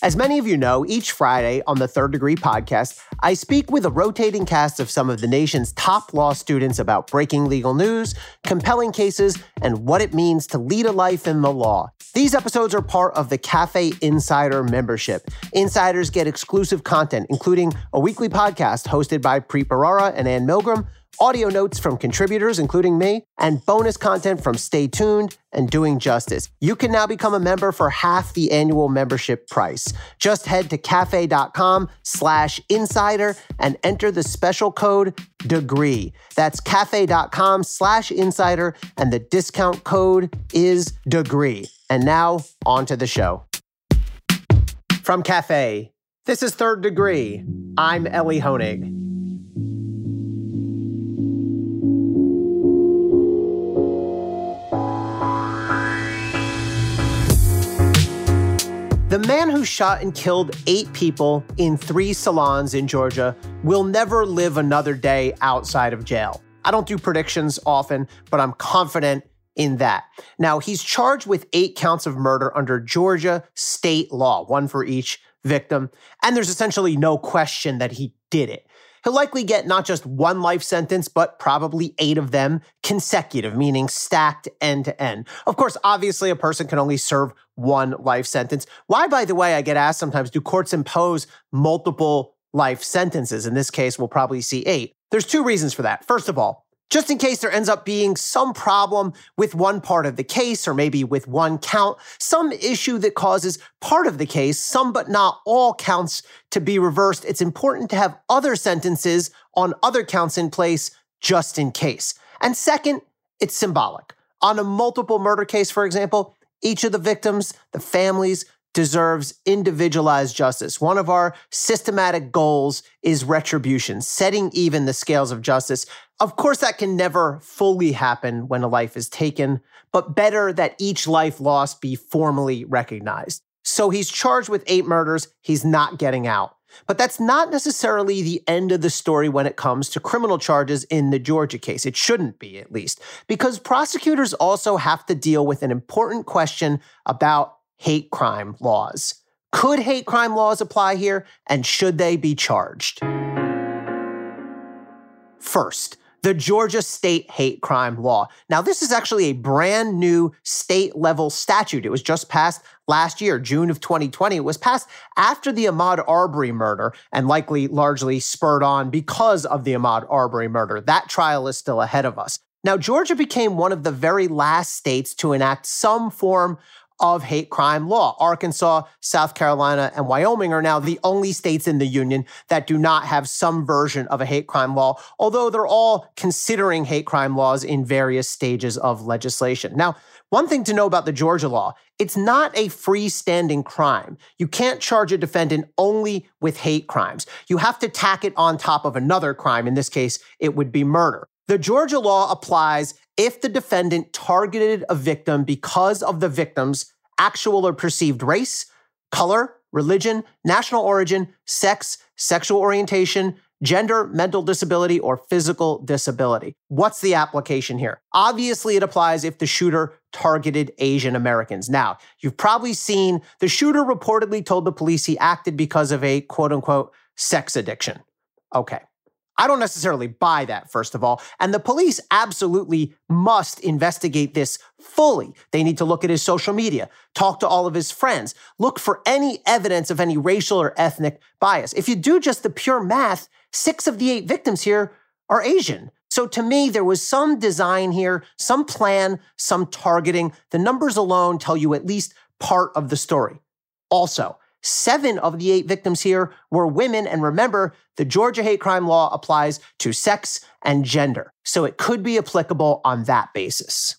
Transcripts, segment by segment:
As many of you know, each Friday on the Third Degree Podcast, I speak with a rotating cast of some of the nation's top law students about breaking legal news, compelling cases, and what it means to lead a life in the law. These episodes are part of the Cafe Insider membership. Insiders get exclusive content, including a weekly podcast hosted by Preet Bharara and Ann Milgram, audio notes from contributors, including me, and bonus content from Stay Tuned and Doing Justice. You can now become a member for half the annual membership price. Just head to cafe.com/insider and enter the special code DEGREE. That's cafe.com/insider, and the discount code is DEGREE. And now, on to the show. From Cafe, this is Third Degree. I'm Ellie Honig. The man who shot and killed 8 people in 3 salons in Georgia will never live another day outside of jail. I don't do predictions often, but I'm confident in that. Now, he's charged with 8 counts of murder under Georgia state law, one for each victim, and there's essentially no question that he did it. He'll likely get not just one life sentence, but probably 8 of them consecutive, meaning stacked end to end. Of course, obviously, a person can only serve one life sentence. Why, by the way, I get asked sometimes, do courts impose multiple life sentences? In this case, we'll probably see 8. There's 2 reasons for that. First of all, just in case there ends up being some problem with one part of the case, or maybe with one count, some issue that causes part of the case, some but not all counts, to be reversed, it's important to have other sentences on other counts in place just in case. And second, it's symbolic. On a multiple murder case, for example, each of the victims, the families, deserves individualized justice. One of our systematic goals is retribution, setting even the scales of justice. Of course, that can never fully happen when a life is taken, but better that each life lost be formally recognized. So he's charged with 8 murders. He's not getting out. But that's not necessarily the end of the story when it comes to criminal charges in the Georgia case. It shouldn't be, at least, because prosecutors also have to deal with an important question about hate crime laws. Could hate crime laws apply here, and should they be charged? First, the Georgia state hate crime law. Now, this is actually a brand new state-level statute. It was just passed last year, June of 2020. It was passed after the Ahmaud Arbery murder and likely largely spurred on because of the Ahmaud Arbery murder. That trial is still ahead of us. Now, Georgia became one of the very last states to enact some form of hate crime law. Arkansas, South Carolina, and Wyoming are now the only states in the union that do not have some version of a hate crime law, although they're all considering hate crime laws in various stages of legislation. Now, one thing to know about the Georgia law, it's not a freestanding crime. You can't charge a defendant only with hate crimes. You have to tack it on top of another crime. In this case, it would be murder. The Georgia law applies if the defendant targeted a victim because of the victim's actual or perceived race, color, religion, national origin, sex, sexual orientation, gender, mental disability, or physical disability. What's the application here? Obviously, it applies if the shooter targeted Asian Americans. Now, you've probably seen the shooter reportedly told the police he acted because of a quote-unquote sex addiction. Okay. I don't necessarily buy that, first of all. And the police absolutely must investigate this fully. They need to look at his social media, talk to all of his friends, look for any evidence of any racial or ethnic bias. If you do just the pure math, 6 of the 8 victims here are Asian. So to me, there was some design here, some plan, some targeting. The numbers alone tell you at least part of the story. Also, 7 of the 8 victims here were women. And remember, the Georgia hate crime law applies to sex and gender. So it could be applicable on that basis.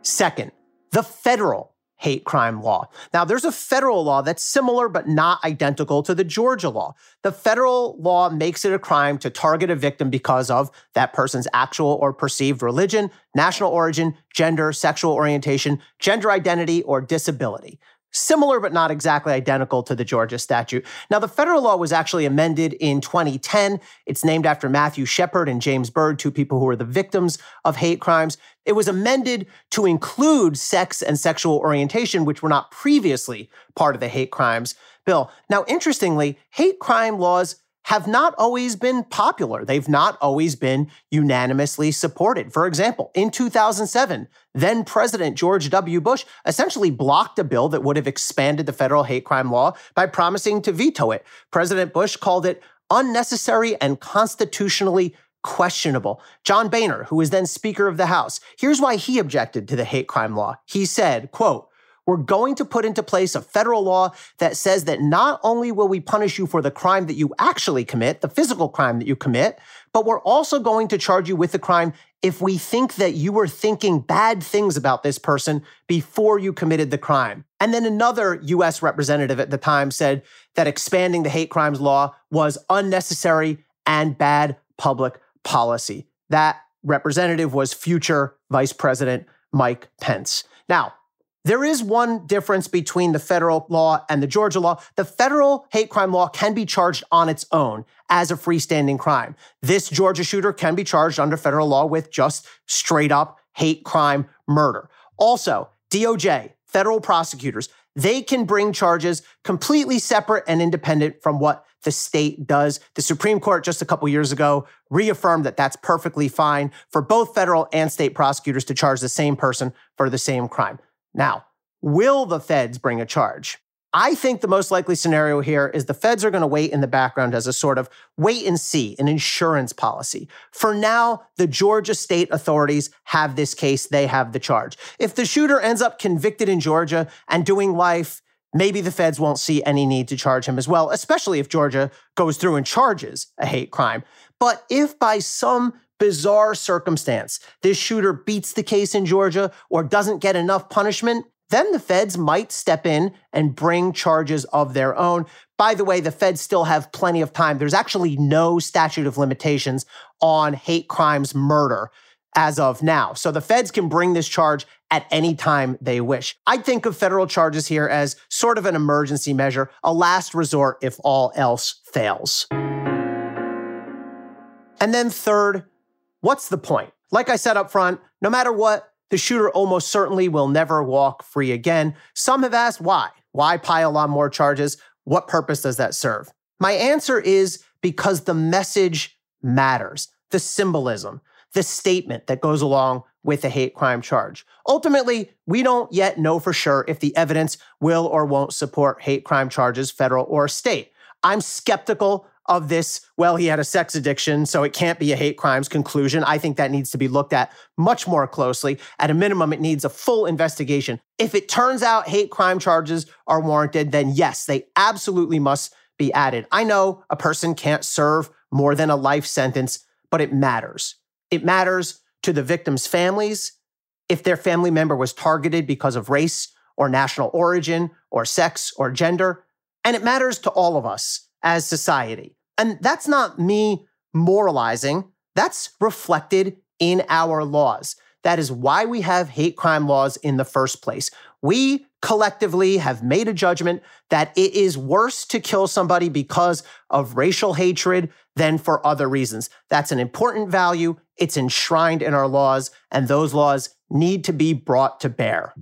Second, the federal hate crime law. Now, there's a federal law that's similar but not identical to the Georgia law. The federal law makes it a crime to target a victim because of that person's actual or perceived religion, national origin, gender, sexual orientation, gender identity, or disability. Similar but not exactly identical to the Georgia statute. Now, the federal law was actually amended in 2010. It's named after Matthew Shepard and James Byrd, 2 people who were the victims of hate crimes. It was amended to include sex and sexual orientation, which were not previously part of the hate crimes bill. Now, interestingly, hate crime laws have not always been popular. They've not always been unanimously supported. For example, in 2007, then-President George W. Bush essentially blocked a bill that would have expanded the federal hate crime law by promising to veto it. President Bush called it unnecessary and constitutionally questionable. John Boehner, who was then Speaker of the House, here's why he objected to the hate crime law. He said, quote, "We're going to put into place a federal law that says that not only will we punish you for the crime that you actually commit, the physical crime that you commit, but we're also going to charge you with the crime if we think that you were thinking bad things about this person before you committed the crime." And then another U.S. representative at the time said that expanding the hate crimes law was unnecessary and bad public policy. That representative was future Vice President Mike Pence. Now, there is one difference between the federal law and the Georgia law. The federal hate crime law can be charged on its own as a freestanding crime. This Georgia shooter can be charged under federal law with just straight up hate crime murder. Also, DOJ, federal prosecutors, they can bring charges completely separate and independent from what the state does. The Supreme Court just a couple years ago reaffirmed that that's perfectly fine for both federal and state prosecutors to charge the same person for the same crime. Now, will the feds bring a charge? I think the most likely scenario here is the feds are going to wait in the background as a sort of wait and see, an insurance policy. For now, the Georgia state authorities have this case. They have the charge. If the shooter ends up convicted in Georgia and doing life, maybe the feds won't see any need to charge him as well, especially if Georgia goes through and charges a hate crime. But if by some bizarre circumstance, this shooter beats the case in Georgia or doesn't get enough punishment, then the feds might step in and bring charges of their own. By the way, the feds still have plenty of time. There's actually no statute of limitations on hate crimes murder as of now. So the feds can bring this charge at any time they wish. I think of federal charges here as sort of an emergency measure, a last resort if all else fails. And then third, what's the point? Like I said up front, no matter what, the shooter almost certainly will never walk free again. Some have asked why. Why pile on more charges? What purpose does that serve? My answer is because the message matters. The symbolism, the statement that goes along with a hate crime charge. Ultimately, we don't yet know for sure if the evidence will or won't support hate crime charges, federal or state. I'm skeptical of this, well, he had a sex addiction, so it can't be a hate crimes conclusion. I think that needs to be looked at much more closely. At a minimum, it needs a full investigation. If it turns out hate crime charges are warranted, then yes, they absolutely must be added. I know a person can't serve more than a life sentence, but it matters. It matters to the victims' families. If their family member was targeted because of race or national origin or sex or gender, and it matters to all of us as society. And that's not me moralizing. That's reflected in our laws. That is why we have hate crime laws in the first place. We collectively have made a judgment that it is worse to kill somebody because of racial hatred than for other reasons. That's an important value. It's enshrined in our laws, and those laws need to be brought to bear.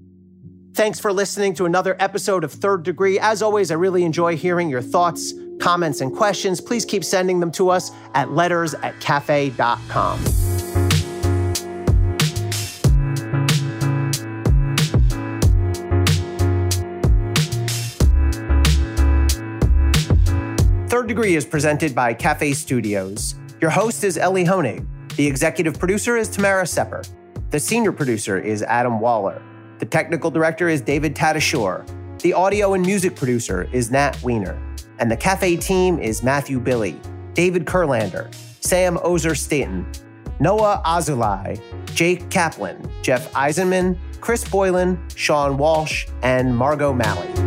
Thanks for listening to another episode of Third Degree. As always, I really enjoy hearing your thoughts, comments, and questions. Please keep sending them to us at letters@cafe.com. Third Degree is presented by Cafe Studios. Your host is Ellie Honig. The executive producer is Tamara Sepper. The senior producer is Adam Waller. The technical director is David Tatasciore. The audio and music producer is Nat Weiner, and the Cafe team is Matthew Billy, David Kurlander, Sam Ozer-Stayton, Noa Azulai, Jake Kaplan, Jeff Eisenman, Chris Boylan, Sean Walsh, and Margot Malley.